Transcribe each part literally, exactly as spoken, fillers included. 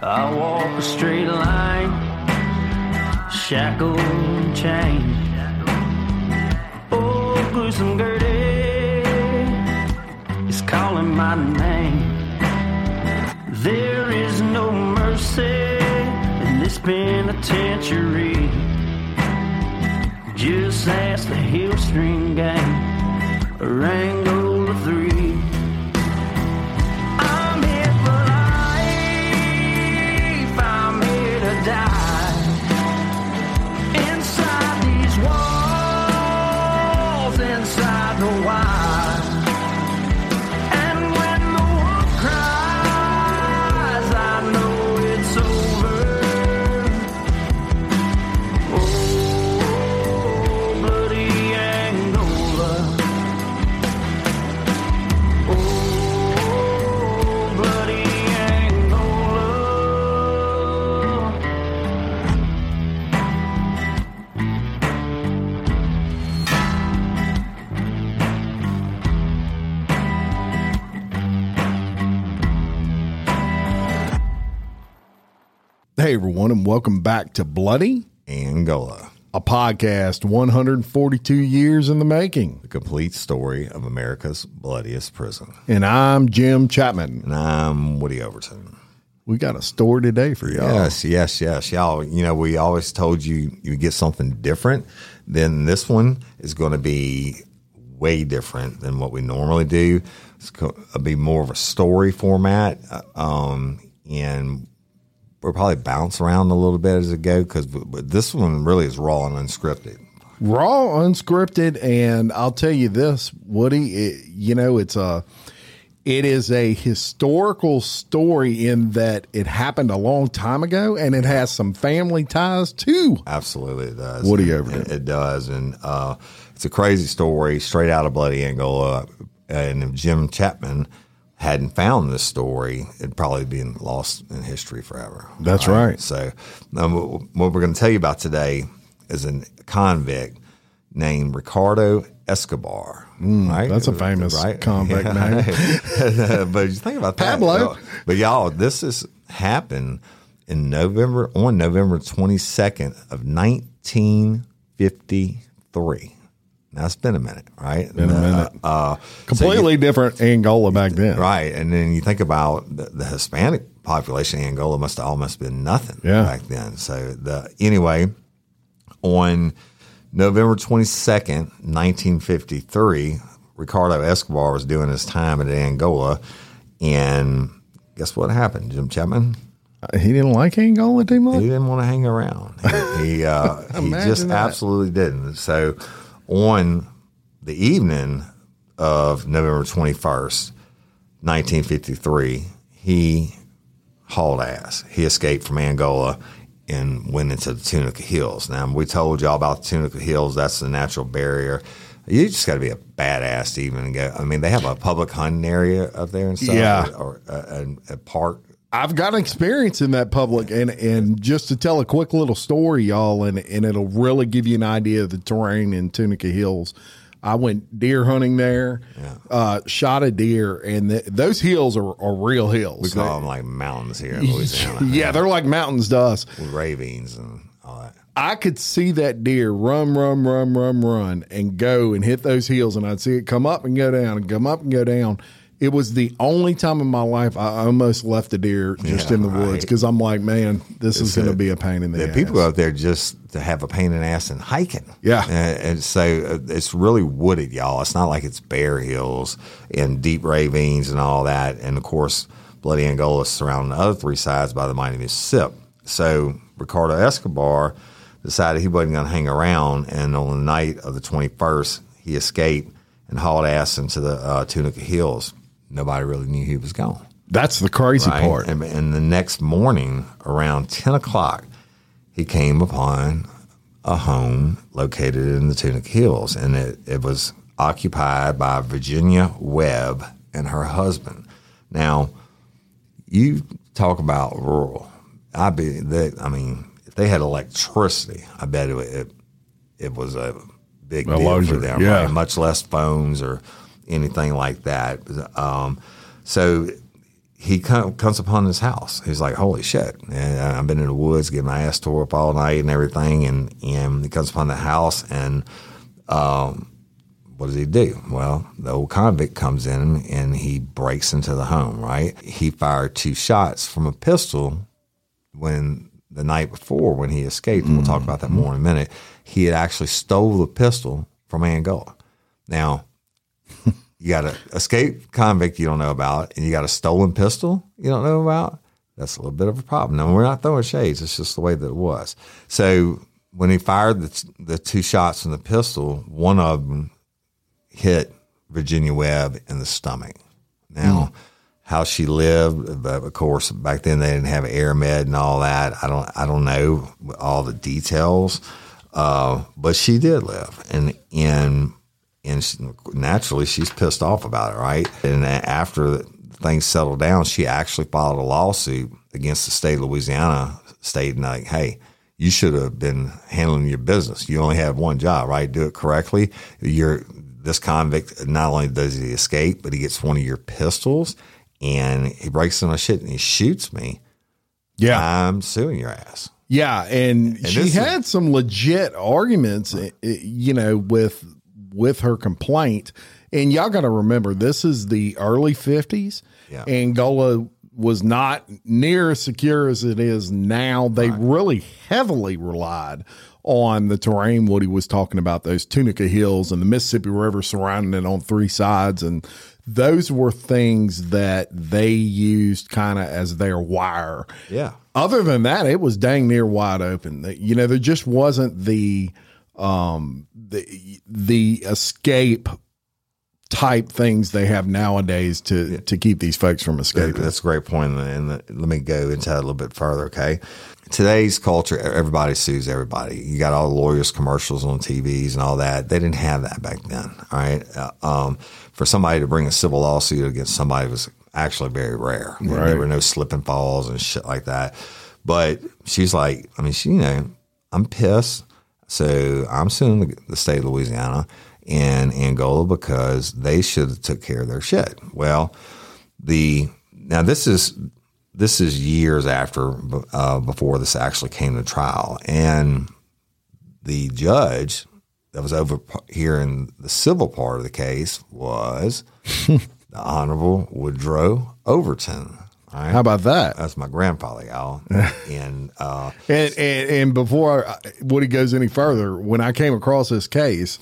I walk a straight line, shackled and chained. Oh, gruesome Gertie is calling my name. There is no mercy in this penitentiary. Just ask the Hill String Gang, or Angola three. Inside these walls, inside the wire. And when the wolf cries, I know it's over. Oh, bloody Angola. Oh, bloody Angola. Hey everyone, and welcome back to Bloody Angola, a podcast one hundred forty-two years in the making. The complete story of America's bloodiest prison. And I'm Jim Chapman. And I'm Woody Overton. We got a story today for y'all. Yes, yes, yes, y'all. You know, we always told you you get something different. Then this one is going to be way different than what we normally do. It's going to be more of a story format, um, and we'll probably bounce around a little bit as it goes, because this one really is raw and unscripted. Raw, unscripted, and I'll tell you this, Woody. It, you know, it's a it is a historical story in that it happened a long time ago, and it has some family ties too. Absolutely, it does. Woody Overton, it, it does, and uh, it's a crazy story, straight out of Bloody Angola. And if Jim Chapman hadn't found this story, it'd probably been lost in history forever. That's right. right. So um, what we're going to tell you about today is a convict named Ricardo Escobar. Mm, right? That's a famous right? convict yeah. name. But you think about that. Pablo. But y'all, this has happened in November, on November twenty-second of nineteen fifty-three. Now, it's been a minute, right? Been a minute. Uh, uh, Completely so you, different Angola back then. Right. And then you think about the, the Hispanic population in Angola must have almost been nothing yeah. back then. So, the anyway, on November twenty-second, nineteen fifty-three, Ricardo Escobar was doing his time in Angola. And guess what happened, Jim Chapman? He didn't like Angola too much? He didn't want to hang around. He, he, uh, he just that. absolutely didn't. So, on the evening of November twenty-first, nineteen fifty-three, he hauled ass. He escaped from Angola and went into the Tunica Hills. Now, we told y'all about the Tunica Hills. That's the natural barrier. You just got to be a badass to even go. I mean, they have a public hunting area up there and stuff. Yeah. Or, or a, a park. I've got experience in that public, and, and just to tell a quick little story, y'all, and, and it'll really give you an idea of the terrain in Tunica Hills. I went deer hunting there, yeah. uh, shot a deer, and th- those hills are, are real hills. We call they, them like mountains here in Louisiana. Yeah, they're like mountains to us. With ravines and all that. I could see that deer run, run, run, run, run, and go and hit those hills, and I'd see it come up and go down and come up and go down. It was the only time in my life I almost left a deer just yeah, in the right. woods, because I'm like, man, this it's is going to be a pain in the, the ass. People out there just to have a pain in the ass and hiking. Yeah. And, and so it's really wooded, y'all. It's not like it's bare hills and deep ravines and all that. And, of course, Bloody Angola is surrounded on the other three sides by the mighty Mississippi. So Ricardo Escobar decided he wasn't going to hang around, and on the night of the twenty-first, he escaped and hauled ass into the uh, Tunica Hills. Nobody really knew he was gone. That's the crazy right? part. And, and the next morning, around ten o'clock, he came upon a home located in the Tunica Hills, and it, it was occupied by Virginia Webb and her husband. Now, you talk about rural. I be they, I mean, if they had electricity, I bet it it, it was a big deal luxury, for them, yeah. right? Much less phones or anything like that. Um, so he come, comes upon this house. He's like, holy shit. And I've been in the woods getting my ass tore up all night and everything. And, and he comes upon the house, and um, what does he do? Well, the old convict comes in, and he breaks into the home, right? He fired two shots from a pistol when the night before when he escaped, and we'll talk about that more in a minute. He had actually stole the pistol from Angola. Now, you got an escaped convict you don't know about, and you got a stolen pistol you don't know about. That's a little bit of a problem. Now, we're not throwing shades. It's just the way that it was. So when he fired the, the two shots from the pistol, one of them hit Virginia Webb in the stomach. Now, mm. how she lived, but of course, back then they didn't have air med and all that. I don't, I don't know all the details, uh, but she did live, and and and she, naturally she's pissed off about it, right? And after things settled down, she actually filed a lawsuit against the state of Louisiana, stating like, "Hey, you should have been handling your business. You only have one job, right? Do it correctly. You're this convict. Not only does he escape, but he gets one of your pistols." And he breaks in my shit and he shoots me. Yeah. I'm suing your ass. Yeah. And, and she had is, some legit arguments, you know, with, with her complaint. And y'all got to remember, this is the early fifties. Yeah. Angola was not near as secure as it is now. They right. really heavily relied on the terrain, what he was talking about, those Tunica Hills and the Mississippi River surrounding it on three sides. And those were things that they used kind of as their wire. Yeah. Other than that, it was dang near wide open. You know, there just wasn't the um, the the escape type things they have nowadays to yeah. to keep these folks from escaping. That's a great point. And let me go into that a little bit further. Okay. Today's culture, everybody sues everybody. You got all the lawyers' commercials on T Vs and all that. They didn't have that back then, all right? Uh, um, for somebody to bring a civil lawsuit against somebody was actually very rare. Right. There were no slip and falls and shit like that. But she's like, I mean, she, you know, I'm pissed. So I'm suing the, the state of Louisiana and Angola because they should have took care of their shit. Well, the now this is – This is years after, uh, before this actually came to trial. And the judge that was over here in the civil part of the case was the Honorable Woodrow Overton. Right? How about that? That's my grandfather, y'all. and, uh, and, and, and before Woody goes any further, when I came across this case,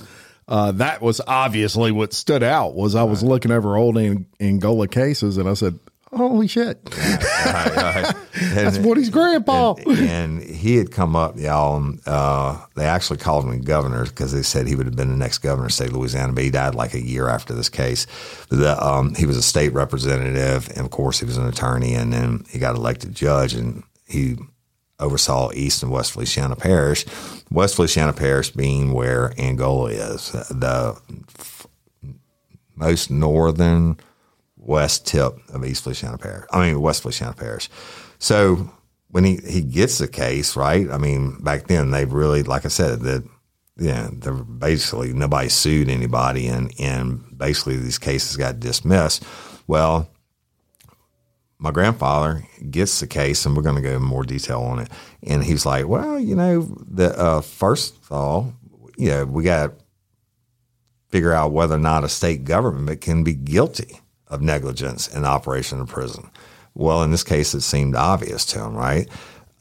Uh, that was obviously what stood out was I was right. looking over old Ang- Angola cases, and I said, holy shit. Right, right, right. And, that's Woody's grandpa. And, and he had come up, y'all. And, uh, they actually called him governor because they said he would have been the next governor of the state of Louisiana, but he died like a year after this case. The, um, he was a state representative, and of course, he was an attorney, and then he got elected judge, and he oversaw East and West Feliciana Parish. West Feliciana Parish being where Angola is, the f- most northern west tip of East Feliciana Parish. I mean, West Feliciana Parish. So when he, he gets the case, right, I mean, back then they really, like I said, that yeah, they're basically nobody sued anybody, and, and basically these cases got dismissed. Well, my grandfather gets the case, and we're going to go into more detail on it. And he's like, well, you know, the uh, first of all, you know, we got to figure out whether or not a state government can be guilty of negligence in operation of prison. Well, in this case, it seemed obvious to him, right?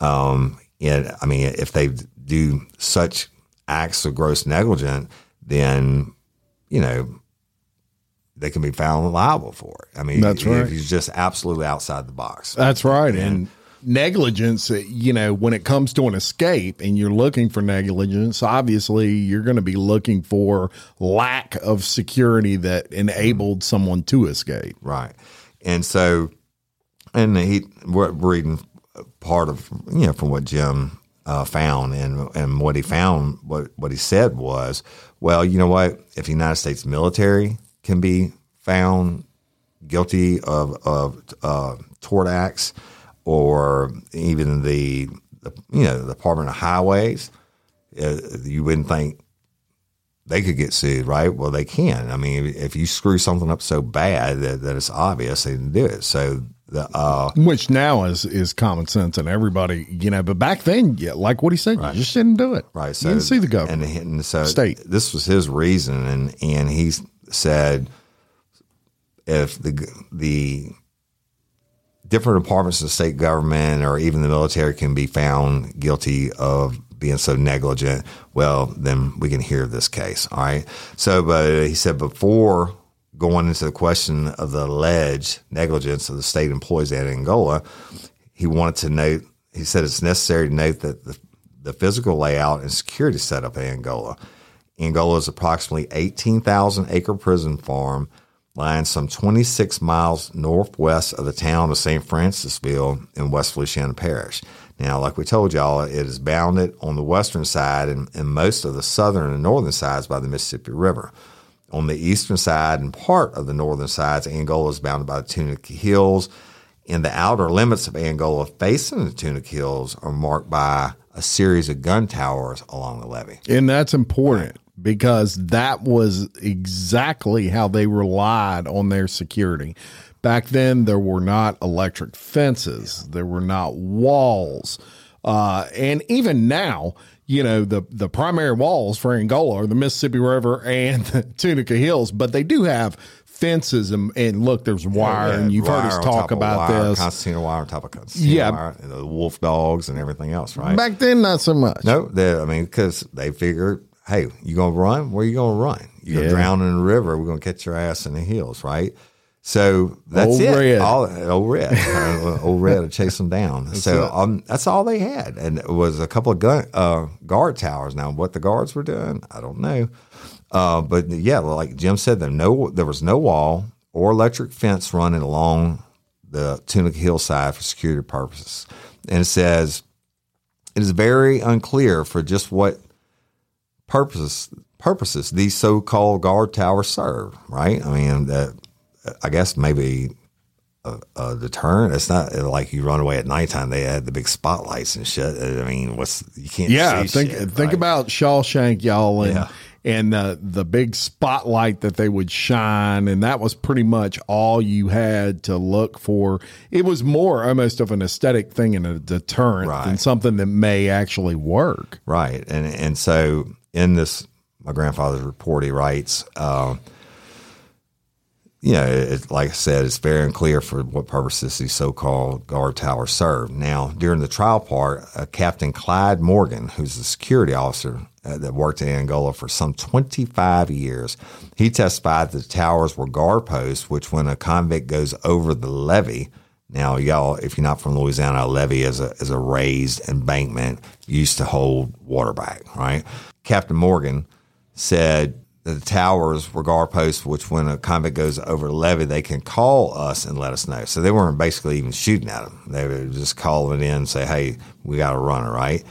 Um, and I mean, if they do such acts of gross negligence, then, you know, they can be found liable for it. I mean, that's right. If he's just absolutely outside the box. That's right. And, and negligence, you know, when it comes to an escape and you're looking for negligence, obviously you're going to be looking for lack of security that enabled someone to escape. Right. And so, and he, we're reading part of, you know, from what Jim uh, found, and, and what he found, what, what he said was, well, you know what, if the United States military can be found guilty of, of uh, tort acts, or even the, the, you know, the Department of Highways, uh, you wouldn't think they could get sued, right? Well, they can. I mean, if you screw something up so bad that, that it's obvious, they can do it. So the uh, which now is is common sense, and everybody, you know. But back then, yeah, like what he said, right. You just didn't do it, right? So you didn't see the government, and, and so state. This was his reason, and and he said, if the the different departments of state government or even the military can be found guilty of being so negligent, well, then we can hear this case. All right. So, but he said before going into the question of the alleged negligence of the state employees at Angola, he wanted to note, he said it's necessary to note that the, the physical layout and security setup at Angola. Angola is approximately eighteen thousand acre prison farm lying some twenty-six miles northwest of the town of Saint Francisville in West Feliciana Parish. Now, like we told y'all, it is bounded on the western side and, and most of the southern and northern sides by the Mississippi River. On the eastern side and part of the northern sides, Angola is bounded by the Tunica Hills, and the outer limits of Angola facing the Tunica Hills are marked by a series of gun towers along the levee. And that's important. Because that was exactly how they relied on their security. Back then, there were not electric fences. Yeah. There were not walls. Uh, and even now, you know, the, the primary walls for Angola are the Mississippi River and the Tunica Hills, but they do have fences and, and look, there's wire, yeah, yeah, and you've wire heard us talk about wire, this. Constantine wire on top of Constantine yeah. wire, and the wolf dogs and everything else, right? Back then, not so much. No, they, I mean, because they figured, hey, you going to run? Where you going to run? You're yeah. going to drown in the river. We're going to catch your ass in the hills, right? So that's old it. Red. All, old Red. uh, old Red will chase them down. That's so um, that's all they had. And it was a couple of gun, uh, guard towers. Now, what the guards were doing, I don't know. Uh, but, yeah, like Jim said, there, no, there was no wall or electric fence running along the Tunica hillside for security purposes. And it says, it is very unclear for just what Purposes, purposes. These so-called guard towers serve, right? I mean, that I guess maybe a, a deterrent. It's not like you run away at nighttime. They had the big spotlights and shit. I mean, what's you can't. Yeah, see think shit, think right? about Shawshank, y'all, and yeah. and uh, the big spotlight that they would shine, and that was pretty much all you had to look for. It was more almost of an aesthetic thing and a deterrent right. than something that may actually work, right? And and so. In this, my grandfather's report, he writes, uh, you know, it, like I said, it's very unclear for what purposes these so-called guard towers serve. Now, during the trial part, uh, Captain Clyde Morgan, who's the security officer uh, that worked in Angola for some twenty-five years, he testified that the towers were guard posts, which when a convict goes over the levee. Now, y'all, if you're not from Louisiana, a levee is a, is a raised embankment used to hold water back, right? Captain Morgan said that the towers were guard posts, which when a convict goes over the levee, they can call us and let us know. So they weren't basically even shooting at them. They were just calling in and say, hey, we got a runner, right?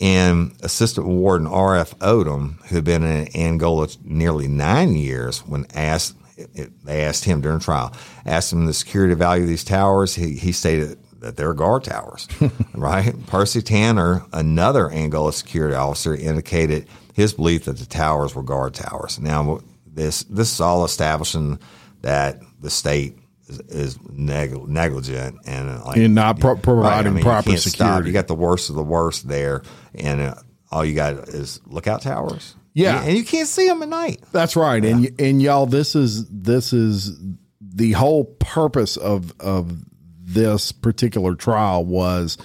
And Assistant Warden R F Odom, who had been in Angola nearly nine years, when asked, it, they asked him during trial, asked him the security value of these towers. He, he stated that they're guard towers, right? Percy Tanner, another Angola security officer, indicated his belief that the towers were guard towers. Now, this this is all establishing that the state is, is neg- negligent and like, you're not pro- providing right? I mean, proper you security. Stop. You got the worst of the worst there, and uh, all you got is lookout towers. Yeah, and you can't see them at night. That's right, yeah. and and y'all, this is this is the whole purpose of of. This particular trial was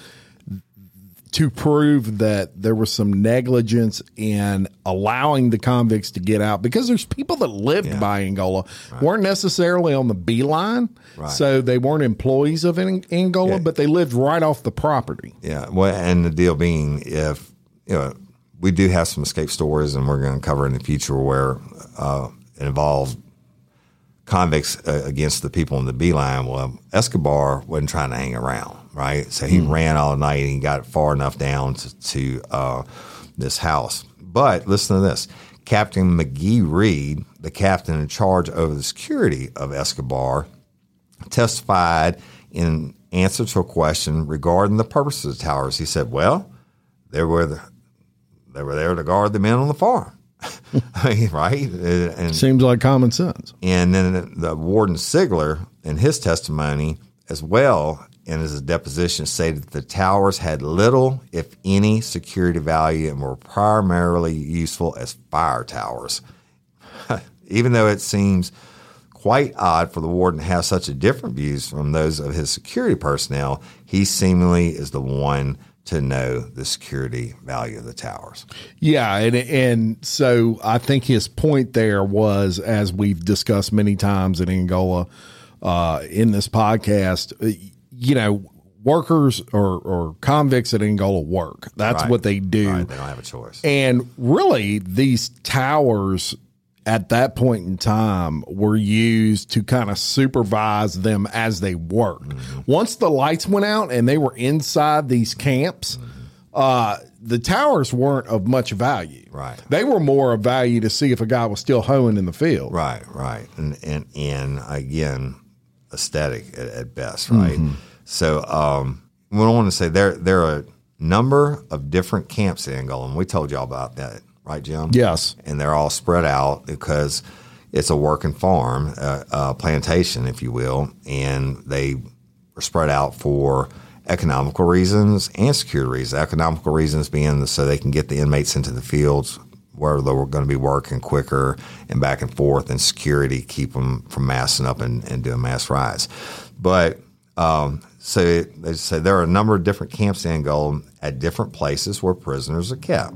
to prove that there was some negligence in allowing the convicts to get out, because there's people that lived yeah. by Angola, right. weren't necessarily on the beeline, right. so they weren't employees of Angola, yeah. but they lived right off the property. Yeah, well, and the deal being, if you know, we do have some escape stories, and we're going to cover in the future where uh, it involves convicts uh, against the people in the beeline. Well, Escobar wasn't trying to hang around. Right, so he mm. ran all night and he got far enough down to, to uh, this house. But listen to this: Captain McGee Reed, the captain in charge over the security of Escobar, testified in answer to a question regarding the purpose of the towers. He said, "Well, they were the, they were there to guard the men on the farm." I mean, right? And, seems like common sense. And then the, the warden Sigler, in his testimony as well, and as a deposition, stated that the towers had little, if any, security value and were primarily useful as fire towers. Even though it seems quite odd for the warden to have such a different views from those of his security personnel, he seemingly is the one to know the security value of the towers. Yeah, and and so I think his point there was, as we've discussed many times in Angola uh, in this podcast, you know, workers or, or convicts at Angola work. That's right. what they do. Right. They don't have a choice. And really, these towers at that point in time were used to kind of supervise them as they worked. Mm-hmm. Once the lights went out and they were inside these camps, mm-hmm. uh, the towers weren't of much value. Right. They were more of value to see if a guy was still hoeing in the field. Right, right. And, and, and again, aesthetic at, at best, right? Mm-hmm. So um, what I want to say, there there are a number of different camps in Angola, and we told y'all about that, right, Jim? Yes. And they're all spread out because it's a working farm, uh, uh, plantation, if you will, and they are spread out for economical reasons and security reasons. Economical reasons being so they can get the inmates into the fields where they were going to be working quicker and back and forth, and security keep them from massing up and, and doing mass riods. But um, so it, they say there are a number of different camps in Angola at different places where prisoners are kept.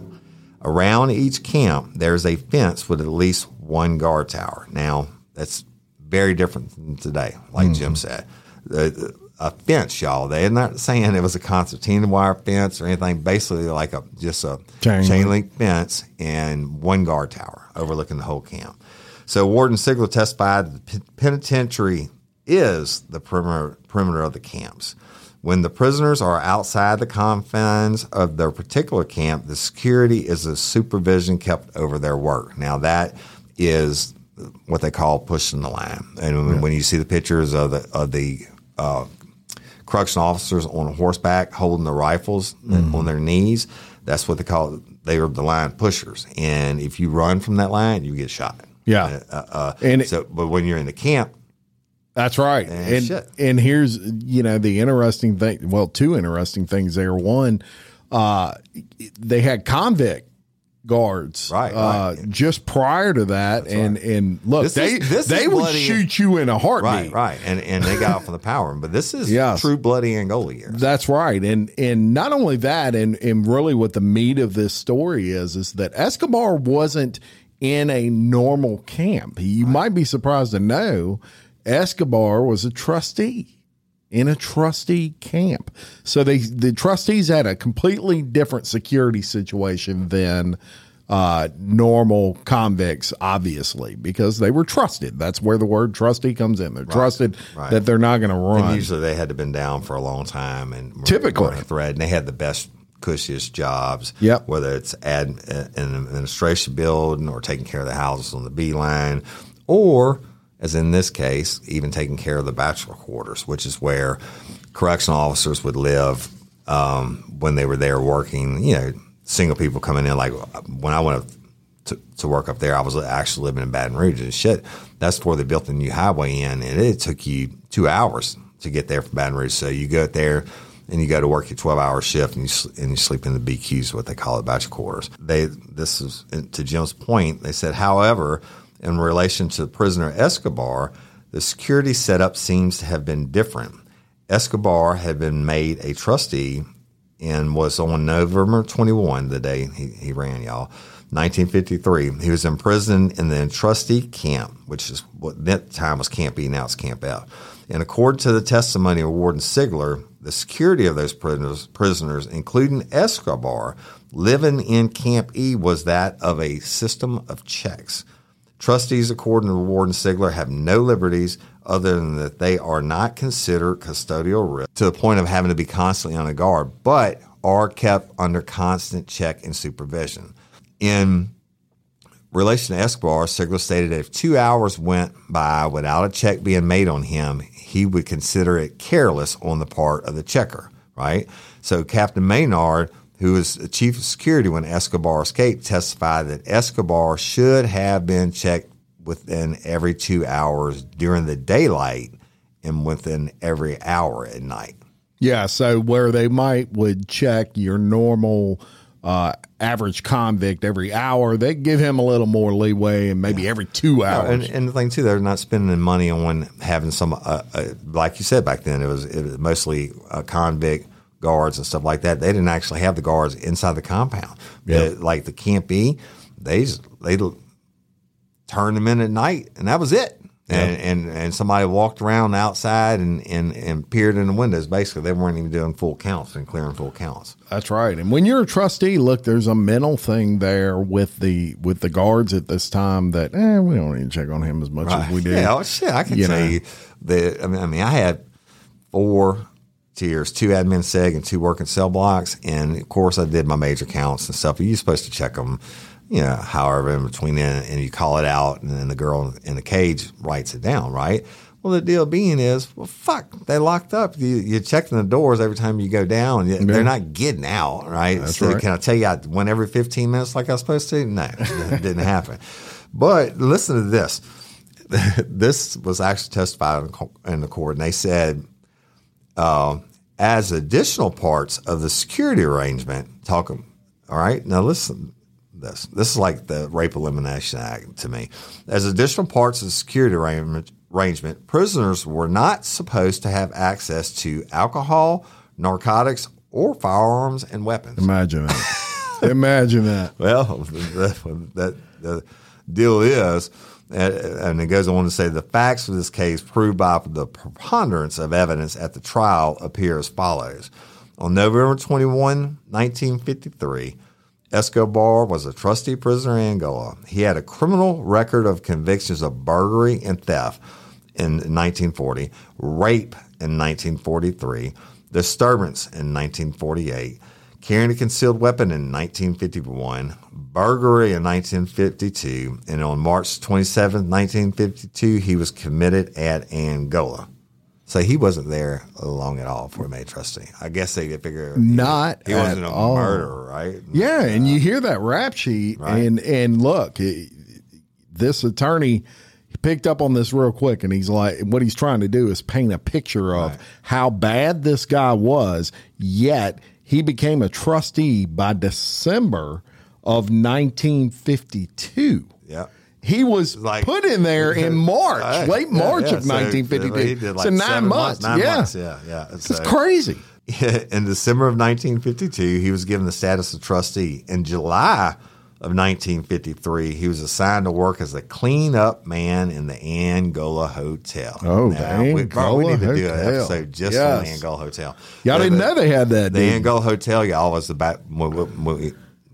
Around each camp, there's a fence with at least one guard tower. Now, that's very different than today, like mm-hmm. Jim said. The, the, a fence, y'all. They're not saying it was a concertina wire fence or anything. Basically, like a just a chain, chain link fence and one guard tower overlooking the whole camp. So Warden Sigler testified the penitentiary is the perimeter, perimeter of the camps. When the prisoners are outside the confines of their particular camp, the security is a supervision kept over their work. Now, that is what they call pushing the line. And when, yeah. when you see the pictures of the of the uh, correctional officers on horseback holding the rifles mm. on their knees, that's what they call it. They are the line pushers. And if you run from that line, you get shot. Yeah. Uh, uh, and so, but when you're in the camp. That's right. And, and, shit. and here's, you know, the interesting thing. Well, two interesting things there. One, uh, they had convict guards right, uh, right. just prior to that. That's and, right. and look, this they, is, this they would bloody, shoot you in a heartbeat. Right, right. And, and they got off of the power room. But this is yes. true bloody Angola years. That's right. And, and not only that, and, and really what the meat of this story is, is that Escobar wasn't in a normal camp. You right. might be surprised to know Escobar was a trustee in a trustee camp. So they, the trustees had a completely different security situation than uh, normal convicts, obviously, because they were trusted. That's where the word trustee comes in. They're right, trusted right. that they're not going to run. And usually they had to been down for a long time and were, typically were a threat, and they had the best, cushiest jobs, yep. whether it's ad, an administration building or taking care of the houses on the beeline, or as in this case, even taking care of the bachelor quarters, which is where correctional officers would live um, when they were there working. You know, single people coming in. Like when I went up to, to work up there, I was actually living in Baton Rouge and shit. That's where they built the new highway in, and it took you two hours to get there from Baton Rouge. So you go there and you go to work your twelve-hour shift, and you and you sleep in the B Qs, what they call it, bachelor quarters. They this is to Jim's point. They said, however, in relation to the prisoner Escobar, the security setup seems to have been different. Escobar had been made a trustee and was on November twenty-first, the day he, he ran, y'all, nineteen fifty-three. He was imprisoned in the entrustee camp, which is what that time was Camp E, now it's Camp F. And according to the testimony of Warden Sigler, the security of those prisoners, prisoners, including Escobar, living in Camp E was that of a system of checks. Trustees, according to Warden Sigler, have no liberties other than that they are not considered custodial risk to the point of having to be constantly on a guard, but are kept under constant check and supervision. In relation to Escobar, Sigler stated that if two hours went by without a check being made on him, he would consider it careless on the part of the checker, right? So Captain Maynard, who was the chief of security when Escobar escaped, testified that Escobar should have been checked within every two hours during the daylight and within every hour at night. Yeah, so where they might would check your normal uh, average convict every hour, they give him a little more leeway and maybe yeah. every two hours. Yeah, and, and the thing, too, they're not spending money on having some, uh, uh, like you said back then, it was, it was mostly a convict guards and stuff like that. They didn't actually have the guards inside the compound. Yeah. The, like the Camp E, they just, they turned them in at night, and that was it. Yeah. And, and and somebody walked around outside and, and, and peered in the windows. Basically, they weren't even doing full counts and clearing full counts. That's right. And when you're a trustee, look, there's a mental thing there with the with the guards at this time that eh, we don't even check on him as much right. as we do. Yeah, well, shit, I can you tell know. you that. I mean, I mean, I had four. Tiers, two admin seg and two working cell blocks. And of course I did my major counts and stuff. You're supposed to check them, you know, however in between then, and you call it out, and then the girl in the cage writes it down, right? Well, the deal being is, well, fuck, they locked up. You, you're checking the doors every time you go down. You, yeah. They're not getting out, right? That's so right. Can I tell you I went every fifteen minutes like I was supposed to? No, it didn't happen. But listen to this. This was actually testified in the court, and they said, Uh, as additional parts of the security arrangement, talk them. All right. Now listen, to this, this is like the Rape Elimination Act to me. As additional parts of the security arrangement, arrangement, prisoners were not supposed to have access to alcohol, narcotics, or firearms and weapons. Imagine that. Imagine that. Well, the, that, the deal is, and it goes on to say, the facts of this case proved by the preponderance of evidence at the trial appear as follows. On November twenty-first, nineteen fifty-three, Escobar was a trustee prisoner in Angola. He had a criminal record of convictions of burglary and theft in nineteen forty, rape in nineteen forty-three, disturbance in nineteen forty-eight, carrying a concealed weapon in nineteen fifty-one, burglary in nineteen fifty-two, and on March twenty-seventh, nineteen fifty-two, he was committed at Angola. So he wasn't there long at all for a trustee. I guess they could figure not he, he wasn't a all. murderer, right? Yeah, uh, and you hear that rap sheet, right? and and look, it, this attorney picked up on this real quick, and he's like, what he's trying to do is paint a picture of right. how bad this guy was, yet he became a trustee by December of nineteen fifty-two. Yeah. He was like, put in there in March, right. late March yeah, yeah. of so, nineteen fifty-two. Like so nine months. months nine yeah. months. Yeah. Yeah. It's so, crazy. In December of nineteen fifty-two, he was given the status of trustee. In July of nineteen fifty-three, he was assigned to work as a cleanup man in the Angola Hotel. Oh, now, the Angola we probably need to Hotel. do an episode just yes. on the Angola Hotel. Y'all now, didn't the, know they had that. The dude. Angola Hotel, y'all, was the back,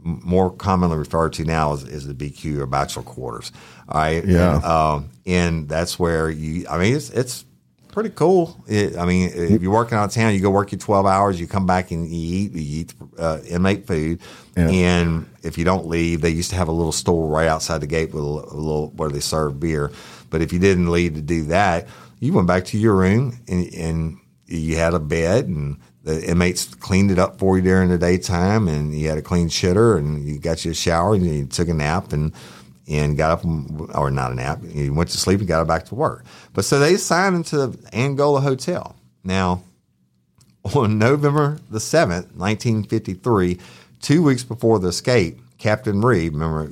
more commonly referred to now as, as the B Q or bachelor quarters. All right, yeah, and, um, and that's where you. I mean, it's it's pretty cool. It, I mean, if you're working out of town, you go work your twelve hours, you come back and you eat, you eat uh, inmate food, yeah. and if you don't leave, they used to have a little store right outside the gate with a little where they serve beer. But if you didn't leave to do that, you went back to your room and, and you had a bed, and the inmates cleaned it up for you during the daytime, and you had a clean shitter, and you got you a shower, and you took a nap, and and got up, or not a nap, you went to sleep and got back to work. But so they signed into the Angola Hotel. Now, on November the seventh, nineteen fifty-three, two weeks before the escape, Captain Reed, remember,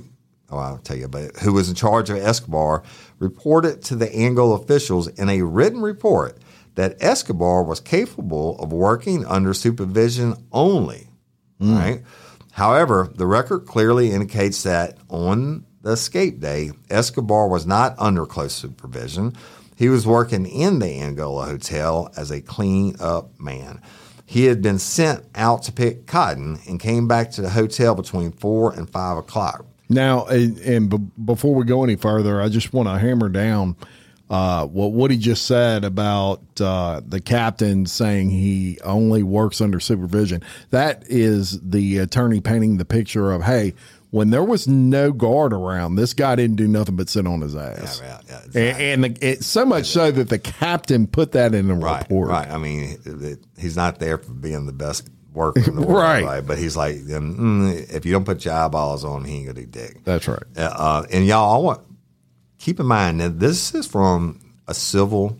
oh, I'll tell you about it, who was in charge of Escobar, reported to the Angola officials in a written report that Escobar was capable of working under supervision only, mm. right? However, the record clearly indicates that on the escape day, Escobar was not under close supervision. He was working in the Angola hotel as a clean-up man. He had been sent out to pick cotton and came back to the hotel between four and five o'clock. Now, and, and b- before we go any further, I just want to hammer down uh, what Woody just said about uh, the captain saying he only works under supervision. That is the attorney painting the picture of, hey, when there was no guard around, this guy didn't do nothing but sit on his ass. Yeah, right, yeah, exactly. And, and the, it, so much so that the captain put that in the right, report. Right. I mean, it, it, he's not there for being the best worker in the world. Right. Right. But he's like, mm, if you don't put your eyeballs on him, he ain't going to dick. That's right. Uh, uh, and y'all, I want, keep in mind that this is from a civil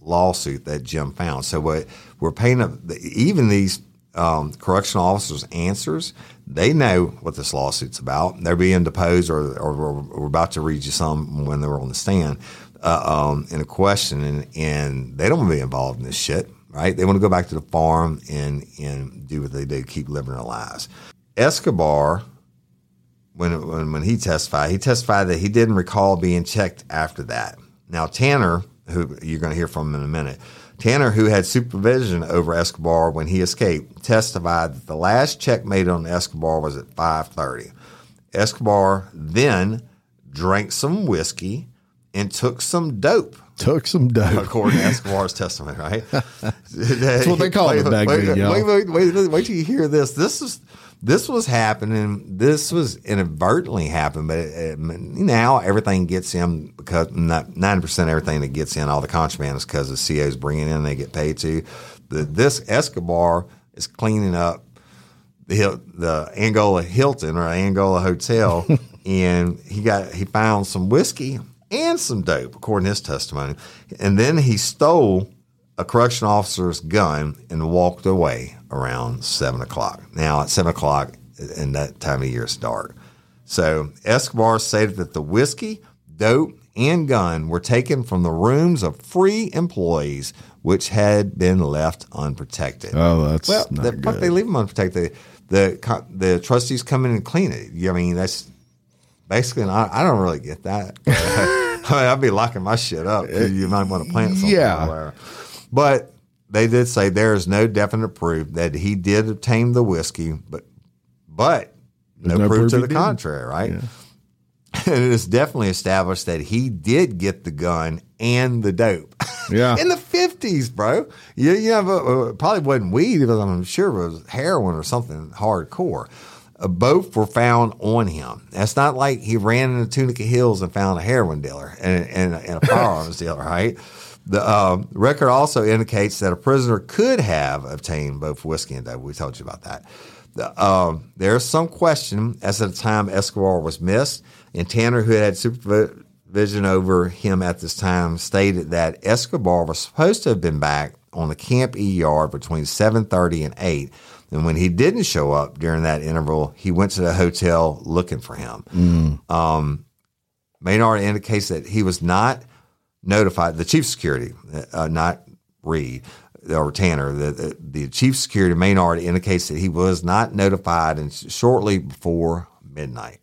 lawsuit that Jim found. So we're, we're paying up, even these um, correctional officers' answers, they know what this lawsuit's about. They're being deposed or, or, or we're about to read you some when they were on the stand uh, um, in a question, and, and they don't want to be involved in this shit, right? They want to go back to the farm and, and do what they do, keep living their lives. Escobar, when, when, when he testified, he testified that he didn't recall being checked after that. Now, Tanner, who you're going to hear from in a minute, Tanner, who had supervision over Escobar when he escaped, testified that the last check made on Escobar was at five thirty. Escobar then drank some whiskey and took some dope. Took some dope. According to Escobar's testimony, right? That's what they call it back then, y'all. Wait, wait, wait, wait, wait till you hear this. This is this was happening. This was inadvertently happened, but it, it, now everything gets in because ninety percent of everything that gets in, all the contraband is because the C O's bringing in and they get paid to. The, this Escobar is cleaning up the, the Angola Hilton or Angola Hotel, and he got he found some whiskey and some dope, according to his testimony. And then he stole a correction officer's gun and walked away around seven o'clock. Now, at seven o'clock, in that time of year, it's dark. So Escobar stated that the whiskey, dope, and gun were taken from the rooms of free employees, which had been left unprotected. Oh, that's well, not the, good. They leave them unprotected. The, the, the trustees come in and clean it. I mean, that's basically, I don't really get that. I mean, I'd be locking my shit up. You might want to plant something yeah. somewhere. But they did say there is no definite proof that he did obtain the whiskey, but but no, no proof, proof to the didn't. contrary, right? Yeah. And it is definitely established that he did get the gun and the dope. Yeah. In the fifties, bro. You, you have a, it probably wasn't weed, because I'm sure it was heroin or something hardcore. Both were found on him. That's not like he ran into Tunica Hills and found a heroin dealer and, and, and a firearms dealer, right? The um, record also indicates that a prisoner could have obtained both whiskey and dope. We told you about that. The, um, there's some question as to the time Escobar was missed, and Tanner, who had supervision over him at this time, stated that Escobar was supposed to have been back on the Camp E yard between seven thirty and eight, and when he didn't show up during that interval, he went to the hotel looking for him. Mm. Um, Maynard indicates that he was not notified, the chief security, uh, not Reed or Tanner, the, the, the chief security, Maynard, indicates that he was not notified and shortly before midnight.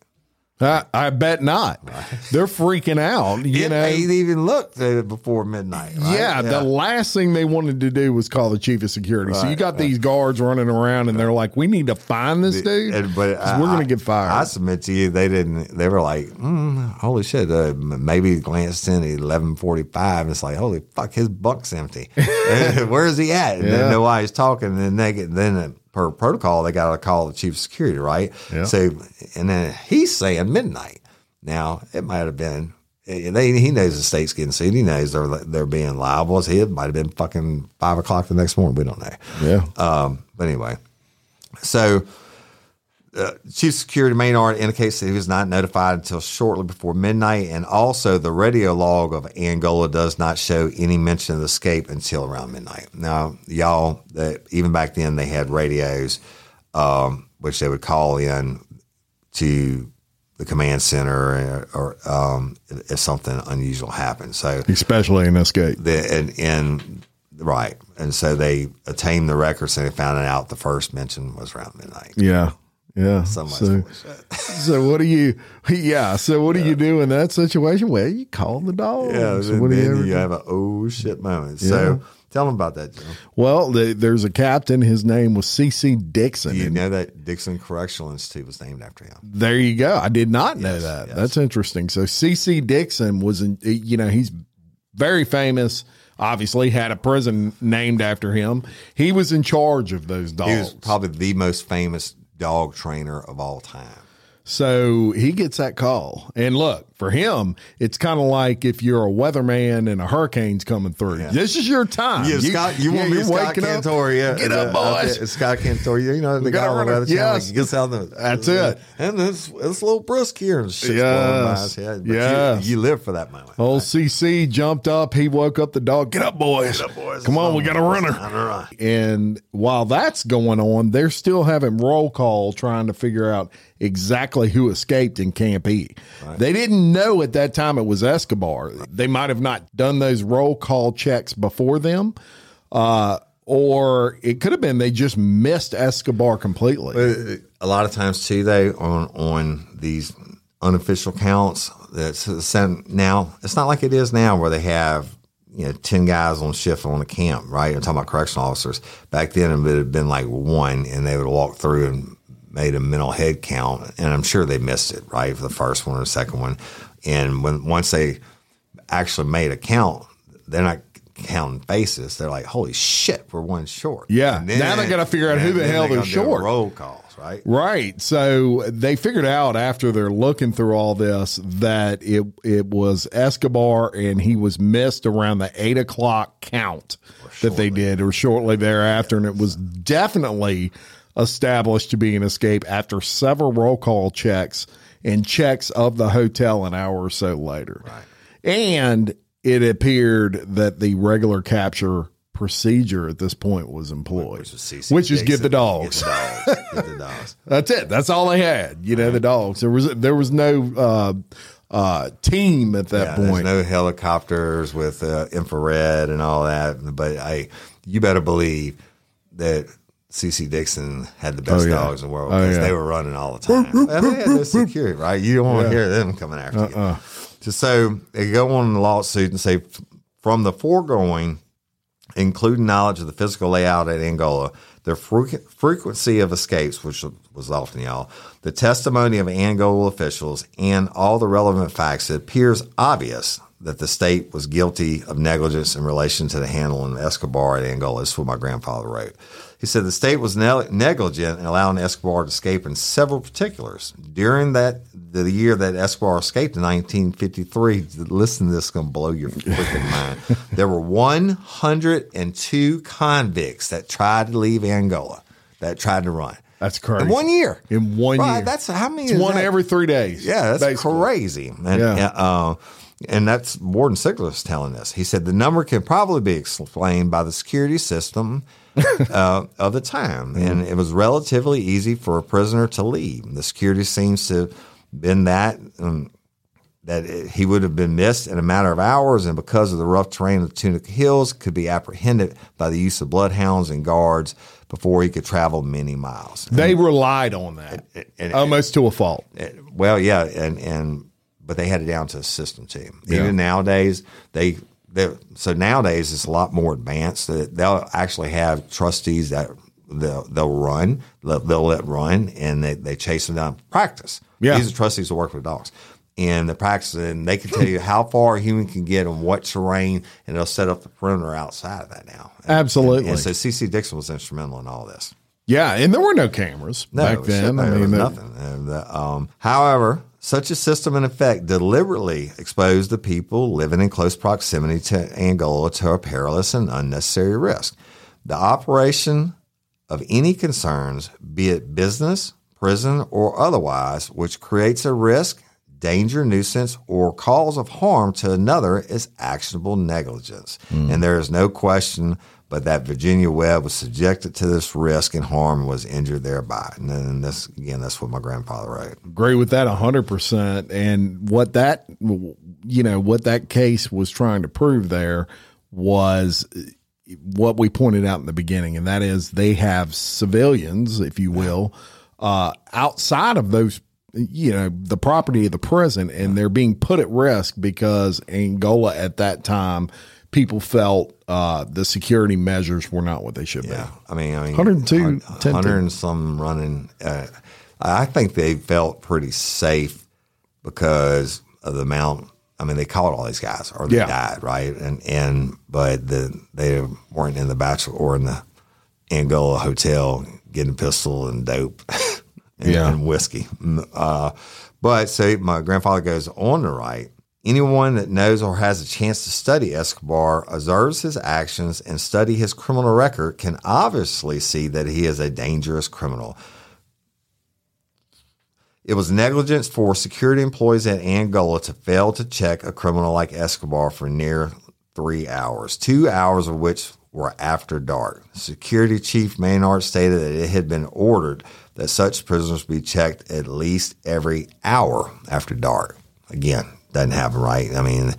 I, I bet not. Right. They're freaking out. You it, know, they even looked before midnight. Right? Yeah, yeah, the last thing they wanted to do was call the chief of security. Right, so you got right. these guards running around, and they're like, "We need to find this dude, and, but I, we're going to get fired." I, I submit to you, they didn't. They were like, mm, "Holy shit!" Uh, maybe glanced in at eleven forty-five, and it's like, "Holy fuck, his buck's empty. Where is he at?" And yeah. They didn't know why he's talking. And then they get then. It, per protocol, they got to call the chief of security, right? Yeah. So, and then he's saying midnight. Now, it might have been, they, he knows the state's getting sued. He knows they're, they're being liable. So it might have been fucking five o'clock the next morning. We don't know. Yeah. Um, but anyway, so uh, chief security Maynard indicates that he was not notified until shortly before midnight. And also, the radio log of Angola does not show any mention of the escape until around midnight. Now, y'all, that even back then, they had radios, um, which they would call in to the command center or, or um, if something unusual happened. So, especially in escape. The, and, and Right. And so they attained the records and they found out the first mention was around midnight. Yeah. Yeah. So, so what do you, yeah. So what yeah. do you do in that situation? Well, you call the dogs. Yeah. So what do you, ever you have an oh shit moment. Yeah. So tell them about that, Joe. Well, the, there's a captain. His name was C C. Dixon. You know that Dixon Correctional Institute was named after him. There you go. I did not yes, know that. Yes. That's interesting. So C C. Dixon was, in, you know, he's very famous. Obviously, had a prison named after him. He was in charge of those dogs. He was probably the most famous dog trainer of all time. So he gets that call. And look, for him, it's kind of like if you're a weatherman and a hurricane's coming through. Yeah. This is your time. Yeah, you, Scott, you, you want me Scott Cantor, up? Yeah. Get up, boys. Uh, Scott Cantor, you know, the guy on the weather channel. Yes. He gets out the, That's uh, it. And it's, it's a little brisk here. And shit's yes. blowing by his head. But yes. you, you live for that moment. Old right? C C jumped up. He woke up the dog. Get up, boys. Get up, boys. Come on, we got a runner. Run. And while that's going on, they're still having roll call trying to figure out exactly who escaped in Camp E. Right. They didn't know at that time it was Escobar. They might have not done those roll call checks before them, uh, or it could have been they just missed Escobar completely. A lot of times, too, they on on these unofficial counts. That's now it's not like it is now where they have, you know, ten guys on shift on a camp, right? I'm talking about correctional officers. Back then, it would have been like one, and they would walk through and made a mental head count, and I'm sure they missed it, right, for the first one or the second one. And when once they actually made a count, they're not counting faces. They're like, holy shit, we're one short. Yeah, then, now they got to figure out who the hell they're short. Roll calls, right? Right. So they figured out after they're looking through all this that it it was Escobar, and he was missed around the eight o'clock count that they did, or shortly thereafter, and it was definitely established to be an escape after several roll call checks and checks of the hotel an hour or so later. Right. And it appeared that the regular capture procedure at this point was employed, which is, which is get the dogs. Get the dogs. Get the dogs. That's it. That's all they had. You know, right. The dogs. There was, there was no, uh, uh, team at that yeah, point. There's no helicopters with uh, infrared and all that. But I, you better believe that C C. Dixon had the best oh, yeah. dogs in the world because oh, yeah. they were running all the time. And they had no security, right? You don't want yeah. to hear them coming after uh-uh. you. So they go on the lawsuit and say, from the foregoing, including knowledge of the physical layout at Angola, the fre- frequency of escapes, which was often y'all, the testimony of Angola officials, and all the relevant facts, it appears obvious that the state was guilty of negligence in relation to the handling of Escobar at Angola. This is what my grandfather wrote. He said the state was ne- negligent in allowing Escobar to escape in several particulars. During that the year that Escobar escaped in nineteen fifty-three, listen to this, it's going to blow your freaking mind. There were one hundred two convicts that tried to leave Angola, that tried to run. That's crazy. In one year. In one right, year. That's how many? It's one that? every three days. Yeah, that's basically crazy. And, yeah. Uh, And that's Warden Sigler's telling us. He said the number can probably be explained by the security system uh, of the time. Mm-hmm. And it was relatively easy for a prisoner to leave. The security seems to have been that, um, that it, he would have been missed in a matter of hours. And because of the rough terrain of the Tunica Hills, could be apprehended by the use of bloodhounds and guards before he could travel many miles. They and, relied on that and, and, almost and, to a fault. And, well, yeah. And, and, but they had it down to a system team. Even yeah. nowadays, they, they so nowadays it's a lot more advanced. They'll actually have trustees that they'll, they'll run, they'll, they'll let run, and they, they chase them down. Practice. Yeah. These are trustees that work with dogs. And the practice, and they can tell you how far a human can get on what terrain, and they'll set up the perimeter outside of that now. And, Absolutely. And, and so C C. Dixon was instrumental in all this. Yeah, and there were no cameras no, back then. No, I mean, there was nothing. And the, um, however, such a system, in effect, deliberately exposed the people living in close proximity to Angola to a perilous and unnecessary risk. The operation of any concerns, be it business, prison, or otherwise, which creates a risk, danger, nuisance, or cause of harm to another is actionable negligence. Mm. And there is no question but that Virginia Webb was subjected to this risk and harm was injured thereby. And then this, again, that's what my grandfather wrote. Agree with that one hundred percent. And what that, you know, what that case was trying to prove there was what we pointed out in the beginning, and that is they have civilians, if you will, uh, outside of those, you know, the property of the prison, and they're being put at risk because Angola at that time, people felt uh, the security measures were not what they should yeah. be. I mean, I mean, one hundred two, one hundred and some running. Uh, I think they felt pretty safe because of the amount. I mean, they caught all these guys, or they yeah. died, right? And and but the, they weren't in the bachelor or in the Angola hotel getting pistol and dope and, yeah. and whiskey. Uh, but so my grandfather goes on to write, anyone that knows or has a chance to study Escobar, observes his actions, and study his criminal record can obviously see that he is a dangerous criminal. It was negligence for security employees at Angola to fail to check a criminal like Escobar for near three hours, two hours of which were after dark. Security Chief Maynard stated that it had been ordered that such prisoners be checked at least every hour after dark. Again, doesn't have a right. I mean,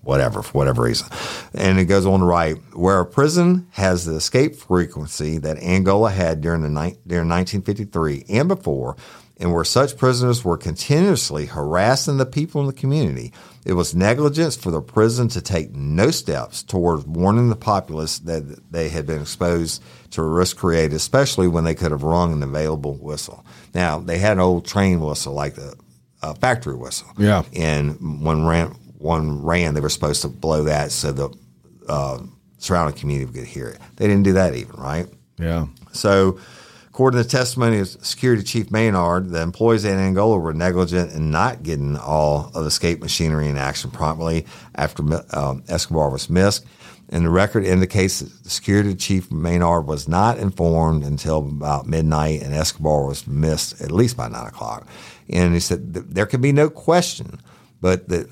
whatever, for whatever reason. And it goes on to write, where a prison has the escape frequency that Angola had during the ni- during nineteen fifty-three and before, and where such prisoners were continuously harassing the people in the community, it was negligence for the prison to take no steps towards warning the populace that they had been exposed to a risk created, especially when they could have rung an available whistle. Now, they had an old train whistle, like the uh, factory whistle. Yeah. And when ran, one ran, they were supposed to blow that so the uh, surrounding community could hear it. They didn't do that even, right? Yeah. So... according to the testimony of Security Chief Maynard, the employees at Angola were negligent in not getting all of the escape machinery in action promptly after um, Escobar was missed. And the record indicates that Security Chief Maynard was not informed until about midnight, and Escobar was missed at least by nine o'clock. And he said there could be no question but that,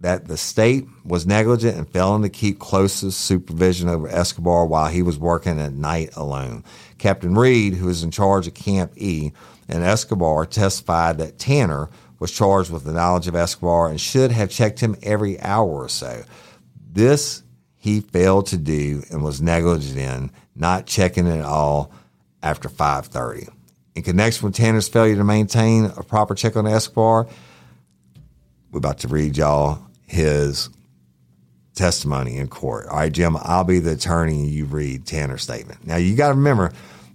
that the state was negligent in failing to keep closest supervision over Escobar while he was working at night alone. Captain Reed, who was in charge of Camp E, and Escobar testified that Tanner was charged with the knowledge of Escobar and should have checked him every hour or so. This he failed to do and was negligent in, not checking at all after five thirty. In connection with Tanner's failure to maintain a proper check on Escobar, we're about to read y'all his testimony in court. All right, Jim, I'll be the attorney and you read Tanner's statement. Now, you got to remember,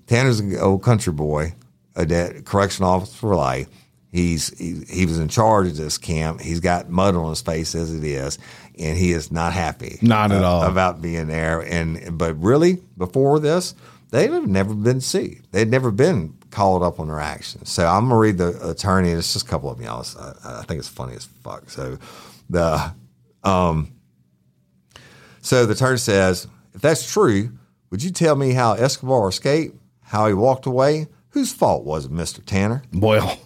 Tanner's an old country boy, a de- correctional officer for life. He's, he, he was in charge of this camp. He's got mud on his face as it is, and he is not happy. Not at uh, all. About being there. And But really, before this, they'd have never been seen. They'd never been called up on their actions. So I'm going to read the attorney. It's just a couple of y'all. I, I think it's funny as fuck. So the... um. So the attorney says, if that's true, would you tell me how Escobar escaped, how he walked away? Whose fault was it, Mister Tanner? Well,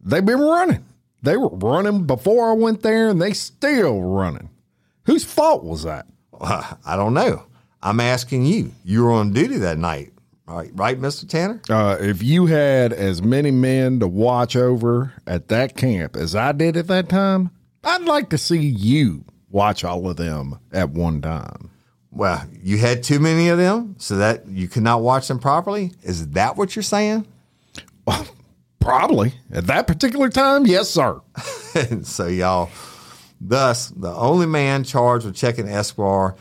they've been running. They were running before I went there, and they still running. Whose fault was that? Uh, I don't know. I'm asking you. You were on duty that night, right, right Mister Tanner? Uh, if you had as many men to watch over at that camp as I did at that time, I'd like to see you watch all of them at one time. Well, you had too many of them so that you could not watch them properly? Is that what you're saying? Well, probably. At that particular time, yes, sir. And so, y'all, thus, the only man charged with checking Escobar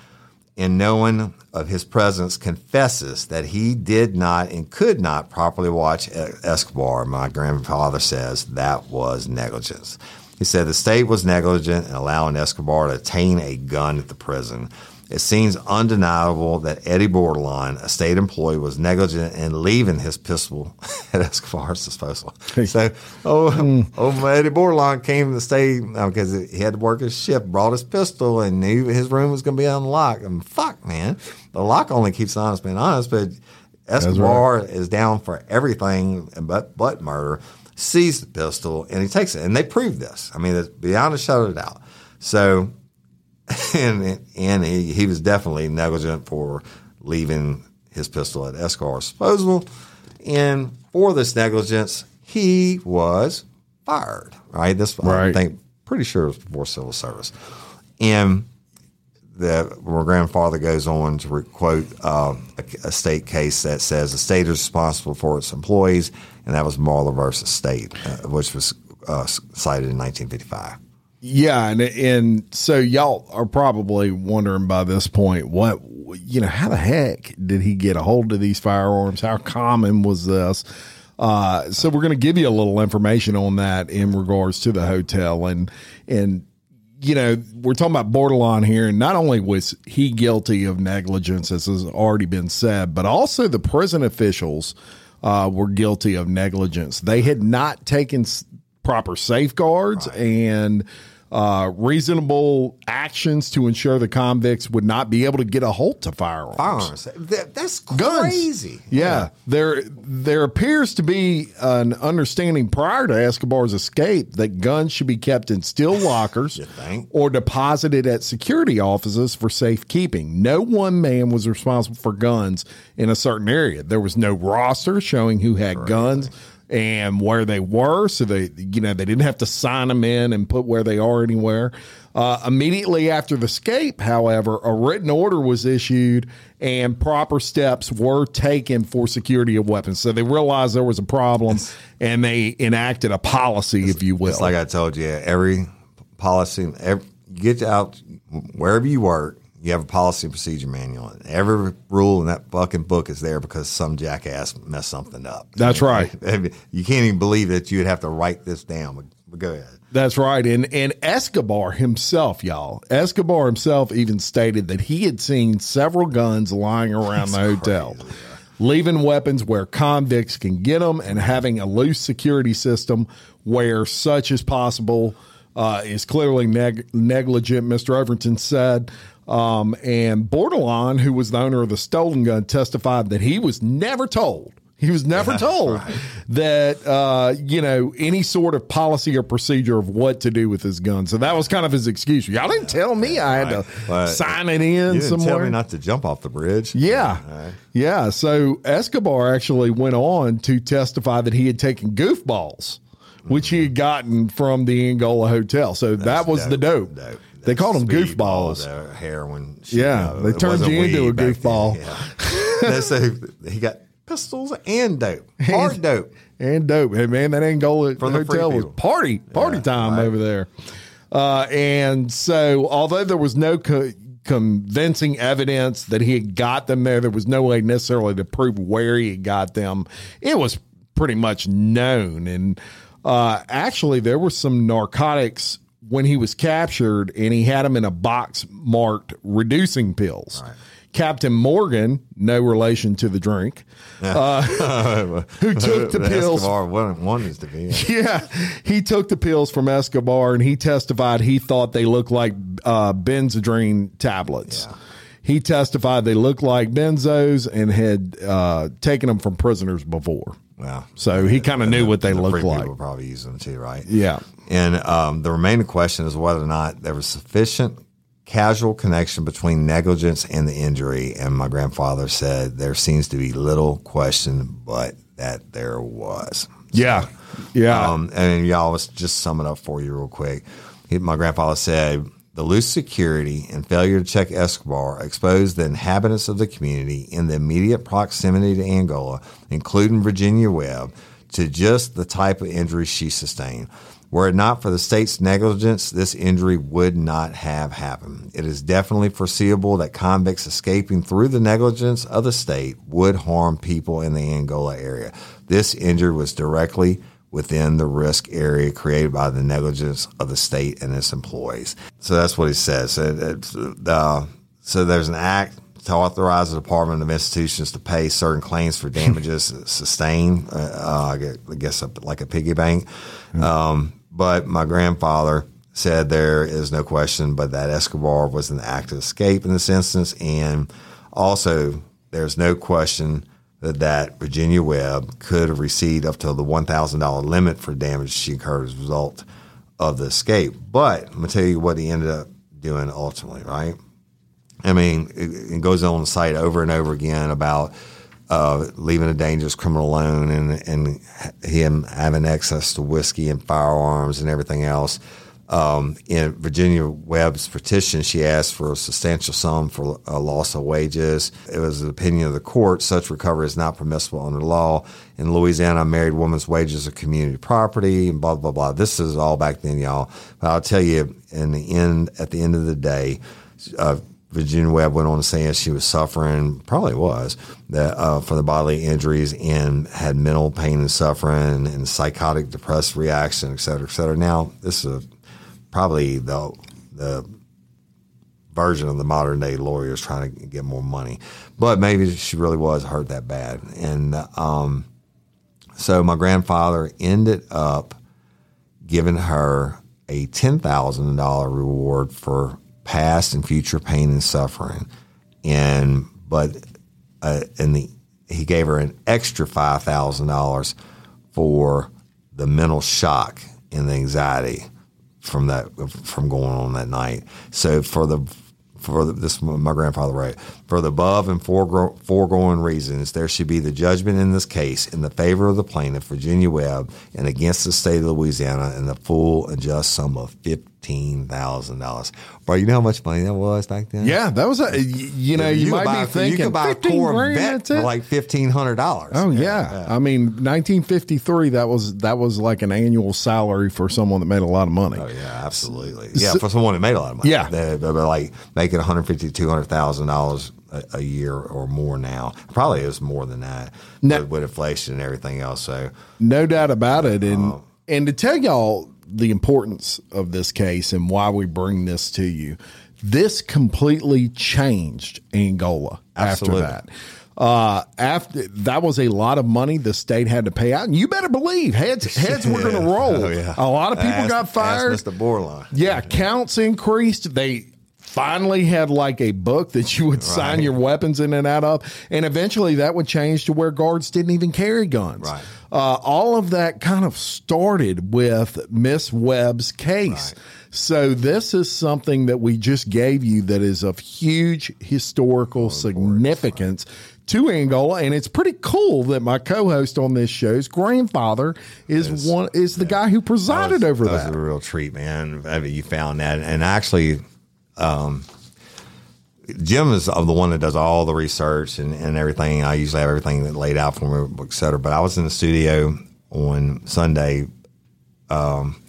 and knowing of his presence confesses that he did not and could not properly watch Escobar. My grandfather says that was negligence. He said the state was negligent in allowing Escobar to obtain a gun at the prison. It seems undeniable that Eddie Bordelon, a state employee, was negligent in leaving his pistol at Escobar's disposal. So, oh, oh, Eddie Bordelon came to the state because um, he had to work his shift, brought his pistol, and knew his room was going to be unlocked. And fuck, man, the lock only keeps the honest man honest, but Escobar right. is down for everything but, but murder. Sees the pistol, and he takes it. And they proved this. I mean, it's beyond a shadow of doubt. So, and and he, he was definitely negligent for leaving his pistol at Escobar's disposal. And for this negligence, he was fired, right? This, right. I think, pretty sure it was before civil service. And that my grandfather goes on to quote uh, a, a state case that says the state is responsible for its employees, and that was Marler versus State, uh, which was uh, cited in nineteen fifty-five. Yeah, and and so y'all are probably wondering by this point, what, you know, how the heck did he get a hold of these firearms? How common was this? Uh, so we're going to give you a little information on that in regards to the hotel, and and. You know, we're talking about Bordelon here, and not only was he guilty of negligence, as has already been said, but also the prison officials uh, were guilty of negligence. They had not taken s- proper safeguards right. and uh, reasonable actions to ensure the convicts would not be able to get a hold to firearms. Firearms. That, that's crazy. Yeah. yeah. There, there appears to be an understanding prior to Escobar's escape that guns should be kept in steel lockers or deposited at security offices for safekeeping. No one man was responsible for guns in a certain area. There was no roster showing who had Correct. guns and where they were, so they, you know, they didn't have to sign them in and put where they are anywhere. Uh, immediately after the escape, however, a written order was issued and proper steps were taken for security of weapons. So they realized there was a problem and they enacted a policy, if you will. It's like I told you, every policy, every, you get out wherever you work, you have a policy and procedure manual. Every rule in that fucking book is there because some jackass messed something up. That's right. You can't even believe that you'd have to write this down, but, but go ahead. That's right. And and Escobar himself, y'all, Escobar himself even stated that he had seen several guns lying around That's the hotel, crazy, yeah. leaving weapons where convicts can get them and having a loose security system where such is possible uh, is clearly neg- negligent, Mister Overton said. Um, and Bordelon, who was the owner of the stolen gun, testified that he was never told. He was never told right. that, uh, you know, any sort of policy or procedure of what to do with his gun. So that was kind of his excuse. Y'all didn't tell me I had right. to but sign it in you didn't somewhere. Tell me not to jump off the bridge. Yeah. Right. Yeah. So Escobar actually went on to testify that he had taken goofballs, mm-hmm. which he had gotten from the Angola hotel. So That's that was dope. the dope. dope. They called them goofballs. Ball, heroin. Shit. Yeah, they it turned you into a goofball. Yeah. So he got pistols and dope, hard dope, and dope. Hey man, that Angola From hotel was party party yeah, time right. over there. Uh, and so, although there was no co- convincing evidence that he had got them there, there was no way necessarily to prove where he had got them. It was pretty much known, and uh, actually, there were some narcotics when he was captured, and he had him in a box marked reducing pills. Right. Captain Morgan, no relation to the drink, yeah. uh, who took the pills. Escobar wanted to be. Yeah, he took the pills from Escobar, and he testified he thought they looked like uh, benzodrine tablets. Yeah. He testified they looked like benzos and had uh, taken them from prisoners before. Wow. So he kind of knew what they the looked like. People probably use them too, right? Yeah. And um, the remaining question is whether or not there was sufficient casual connection between negligence and the injury. And my grandfather said there seems to be little question, but that there was. So, yeah. Yeah. Um, and y'all, let's just sum it up for you real quick. He, my grandfather said the loose security and failure to check Escobar exposed the inhabitants of the community in the immediate proximity to Angola, including Virginia Webb, to just the type of injury she sustained. Were it not for the state's negligence, this injury would not have happened. It is definitely foreseeable that convicts escaping through the negligence of the state would harm people in the Angola area. This injury was directly within the risk area created by the negligence of the state and its employees. So that's what he says. So, uh, so there's an act to authorize the Department of Institutions to pay certain claims for damages sustained, uh, I guess like a piggy bank. Mm-hmm. Um, but my grandfather said there is no question but that Escobar was an active escape in this instance. And also, there's no question that, that Virginia Webb could have received up to the one thousand dollars limit for damage she incurred as a result of the escape. But I'm going to tell you what he ended up doing ultimately, right? I mean, it, it goes on the site over and over again about uh, leaving a dangerous criminal alone and, and him having access to whiskey and firearms and everything else. Um, in Virginia Webb's petition, she asked for a substantial sum for a loss of wages. It was the opinion of the court such recovery is not permissible under law. In Louisiana, a married woman's wages are community property, and blah, blah, blah. This is all back then, y'all. But I'll tell you, in the end, at the end of the day, uh, Virginia Webb went on to say she was suffering, probably was, that uh, for the bodily injuries and had mental pain and suffering and psychotic depressed reaction, et cetera, et cetera. Now, this is a probably the the version of the modern day lawyers trying to get more money, but maybe she really was hurt that bad. And um, so my grandfather ended up giving her a ten thousand dollar reward for past and future pain and suffering, and but uh, and the, he gave her an extra five thousand dollars for the mental shock and the anxiety from that, from going on that night. So for the, for the, this, my grandfather wrote, for the above and forego, foregoing reasons, there should be the judgment in this case in the favor of the plaintiff, Virginia Webb, and against the state of Louisiana in the full and just sum of fifteen thousand dollars. Bro, you know how much money that was back then? Yeah, that was, a, you, you know, you, you might buy, be thinking, you could buy a Corvette for like fifteen hundred dollars. Oh, yeah. yeah. I mean, nineteen fifty-three, that was that was like an annual salary for someone that made a lot of money. Oh, yeah, absolutely. Yeah, so, for someone that made a lot of money. Yeah. They, they were like making one hundred fifty thousand dollars, two hundred thousand dollars a, a year or more now. Probably it was more than that no, with, with inflation and everything else. So no doubt about it. And, um, and to tell y'all the importance of this case and why we bring this to you, this completely changed Angola. Absolutely. After that. Uh, after that was a lot of money the state had to pay out, and you better believe heads heads yeah. were going to roll. Oh, yeah. A lot of people ask, got fired. Mister Bordelon. Yeah, yeah, counts increased. They finally had like a book that you would right. sign your weapons in and out of, and eventually that would change to where guards didn't even carry guns. Right. Uh, all of that kind of started with Miss Webb's case. Right. So this is something that we just gave you that is of huge historical oh, significance right. to Angola, and it's pretty cool that my co-host on this show's grandfather is it's, one is the yeah. guy who presided that was, over that. That was a real treat, man. I mean, you found that, and actually. Um, Jim is the one that does all the research and, and everything. I usually have everything that laid out for me, et cetera. But I was in the studio on Sunday um,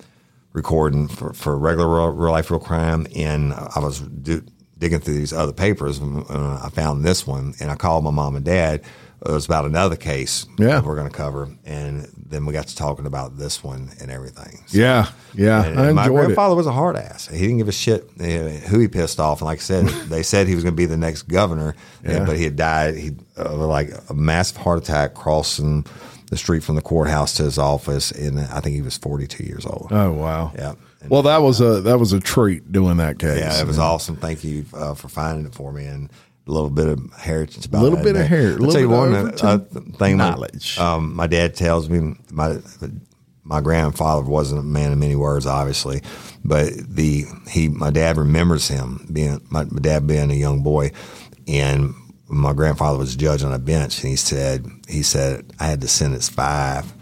recording for, for regular real life, real crime. And I was do, digging through these other papers, and uh, I found this one. And I called my mom and dad. It was about another case yeah. that we're going to cover. And then we got to talking about this one and everything. So, yeah, yeah. And, and my grandfather it. was a hard ass. He didn't give a shit who he pissed off. And like I said, they said he was going to be the next governor, yeah. and, but he had died he, uh, like a massive heart attack crossing the street from the courthouse to his office. And I think he was forty-two years old. Oh, wow. Yeah. And well, that was, uh, a, that was a treat doing that case. Yeah, it was yeah. awesome. Thank you uh, for finding it for me. And a little bit of heritage about it. A little bit of heritage. I'll tell you one thing. Knowledge. My, um, my dad tells me, my my grandfather wasn't a man of many words, obviously, but the he my dad remembers him, being my, my dad being a young boy, and my grandfather was a judge on a bench, and he said, he said, I had to sentence five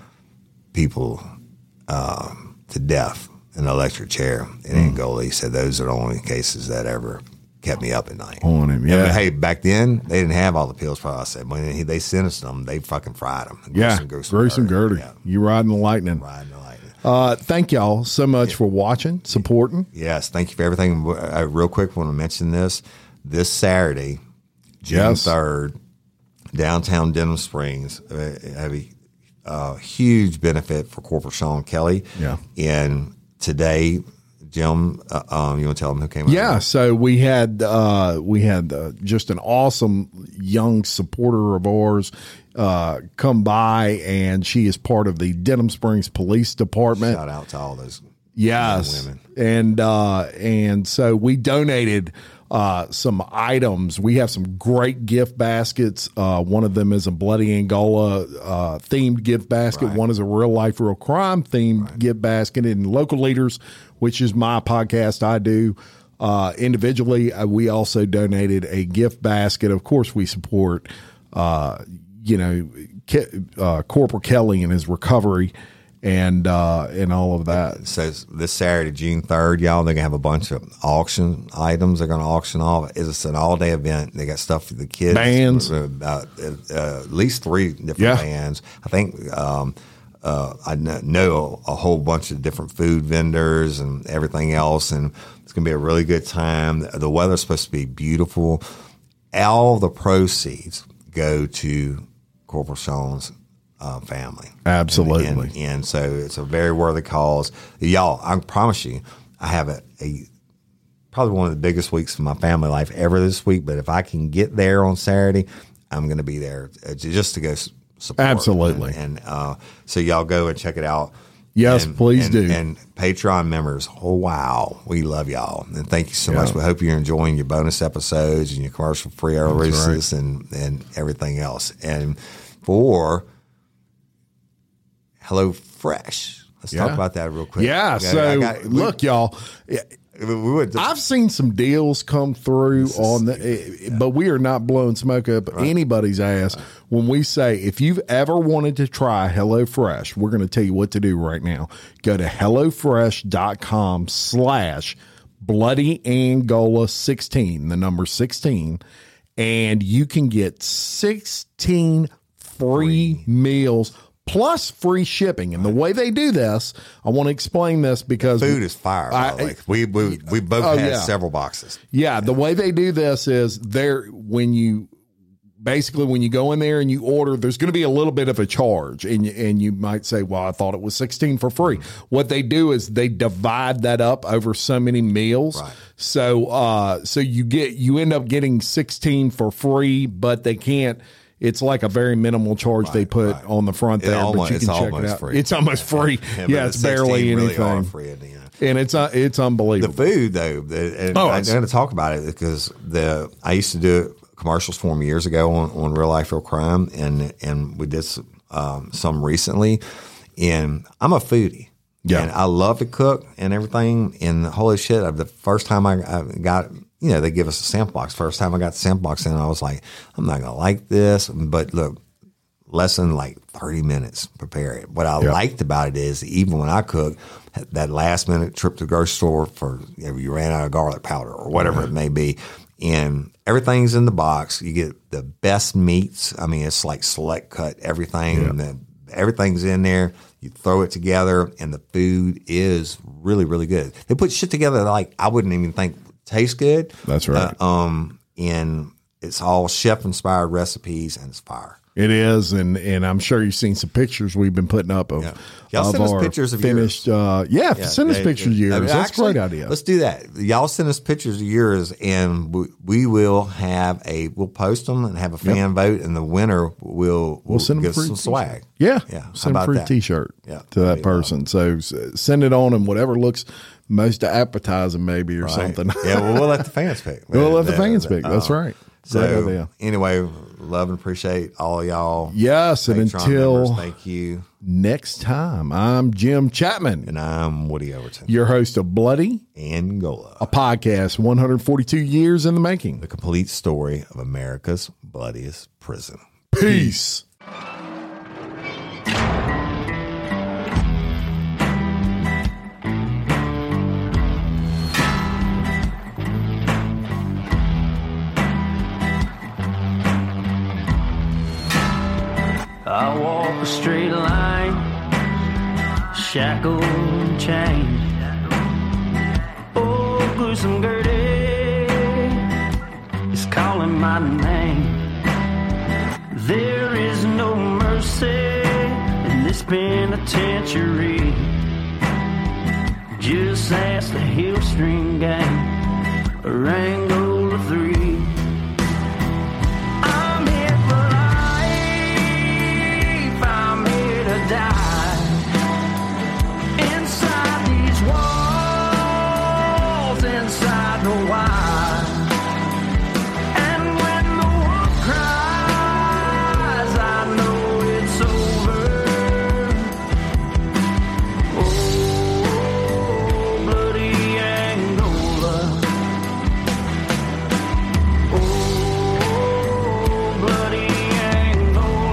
people uh, to death in an electric chair in mm. Angola. He said, those are the only cases that ever kept me up at night. On him, yeah. But hey, back then they didn't have all the pills processed. When they sentenced them, they fucking fried them. And yeah, gruesome Gertie. Yeah. You riding the lightning. Riding the lightning. Uh, thank y'all so much yeah. for watching, supporting. Yes, thank you for everything. I, real quick, want to mention this: this Saturday, June third, yes. downtown Denham Springs, have a uh, huge benefit for Corporal Sean Kelly. Yeah, and today. Jim, uh, um, you want to tell them who came out? Yeah, so we had uh, we had uh, just an awesome young supporter of ours uh, come by, and she is part of the Denham Springs Police Department. Shout out to all those yes. women. And, uh, and so we donated uh, some items. We have some great gift baskets. Uh, one of them is a Bloody Angola uh, themed gift basket. Right. One is a Real Life, Real Crime themed right. gift basket. And Local Leaders, which is my podcast I do uh, individually. Uh, we also donated a gift basket. Of course, we support, uh, you know, Ke- uh, Corporal Kelly and his recovery. and uh, and all of that. So this Saturday, June third, y'all, they're going to have a bunch of auction items. They're going to auction off. It's an all-day event. They got stuff for the kids. Bands. Uh, uh, uh, at least three different yeah. bands. I think um, uh, I know a whole bunch of different food vendors and everything else, and it's going to be a really good time. The weather's supposed to be beautiful. All the proceeds go to Corporal Sean's Uh, family. Absolutely. And, and, and so it's a very worthy cause. Y'all, I promise you, I have a, a probably one of the biggest weeks of my family life ever this week, but if I can get there on Saturday, I'm going to be there just to go support. Absolutely. And, and uh, so y'all go and check it out. Yes, and, please and, do. And Patreon members, oh, wow, we love y'all. And thank you so yeah. much. We hope you're enjoying your bonus episodes and your commercial-free releases right. and, and everything else. And for HelloFresh. Let's yeah. talk about that real quick. Yeah. Got, so got, we, look, y'all, we would, I've seen some deals come through is, on the, yeah. but we are not blowing smoke up right. anybody's ass right. when we say, if you've ever wanted to try HelloFresh, we're going to tell you what to do right now. Go to HelloFresh.com slash Bloody Angola 16, the number sixteen, and you can get sixteen free, free. meals plus free shipping. And the way they do this, I want to explain this because the food is fire. I, like we, we, we both oh, had yeah. several boxes. Yeah, yeah. The way they do this is there when you basically, when you go in there and you order, there's going to be a little bit of a charge, and you, and you might say, well, I thought it was sixteen for free. Mm-hmm. What they do is they divide that up over so many meals. Right. So, uh, so you get, you end up getting sixteen for free, but they can't, it's like a very minimal charge right, they put right. on the front there, it almost, but you can check it out. Free. It's almost free. Yeah, yeah, it's barely anything. Really are free at the end. And it's uh, it's unbelievable. The food, though, and oh, I'm going to talk about it because the I used to do commercials for them years ago on, on Real Life, Real Crime, and and we did some, um, some recently. And I'm a foodie. Yeah. And I love to cook and everything. And holy shit, the first time I, I got – you know, they give us a sample box. First time I got the sample box in, I was like, I'm not going to like this. But look, less than like thirty minutes, prepare it. What I yeah. liked about it is even when I cook, that last minute trip to the grocery store for you know, you ran out of garlic powder or whatever mm-hmm. it may be. And everything's in the box. You get the best meats. I mean, it's like select cut everything. Yeah. And then everything's in there. You throw it together, and the food is really, really good. They put shit together that, like, I wouldn't even think – tastes good. That's right. Uh, um, and it's all chef inspired recipes, and it's fire. It is, and and I'm sure you've seen some pictures we've been putting up of. Yeah. Y'all of send us pictures of finished. Yours. Uh, yeah, yeah, send us they, pictures they, of yours. I mean, that's actually, a great idea. Let's do that. Y'all send us pictures of yours, and we, we will have a. We'll post them and have a fan yep. vote, and the winner will will we'll send give them some t-shirt. Swag. Yeah, yeah. Send a free that? T-shirt yeah, to that person. So send it on, and whatever looks. Most appetizing, maybe, or right. something. Yeah, well, we'll let the fans pick. We'll let the fans pick. That's uh, right. So, anyway, love and appreciate all y'all. Yes, Patreon and until members, thank you. Next time, I'm Jim Chapman. And I'm Woody Overton. Your host of Bloody Angola, a podcast one hundred forty-two years in the making. The complete story of America's bloodiest prison. Peace. Peace. I walk a straight line, shackled and chained. Oh, gruesome Gertie is calling my name. There is no mercy in this penitentiary. Just ask the Hill String Gang, or Angola three. Inside these walls, inside the wild. And when the wolf cries, I know it's over. Oh, bloody Angola. Oh, bloody Angola.